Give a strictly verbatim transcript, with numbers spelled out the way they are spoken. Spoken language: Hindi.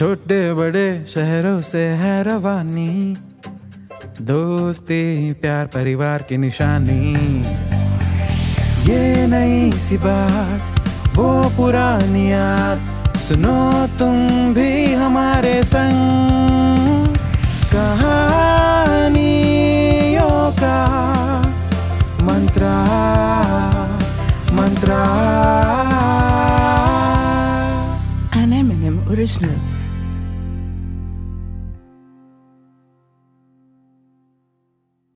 छोटे बड़े शहरों से है रवानी, दोस्ती प्यार परिवार की निशानी। ये नई सी बात वो पुरानी याद, सुनो तुम भी हमारे संग। कहानियों का मंत्रा मंत्रा, an Eminem original।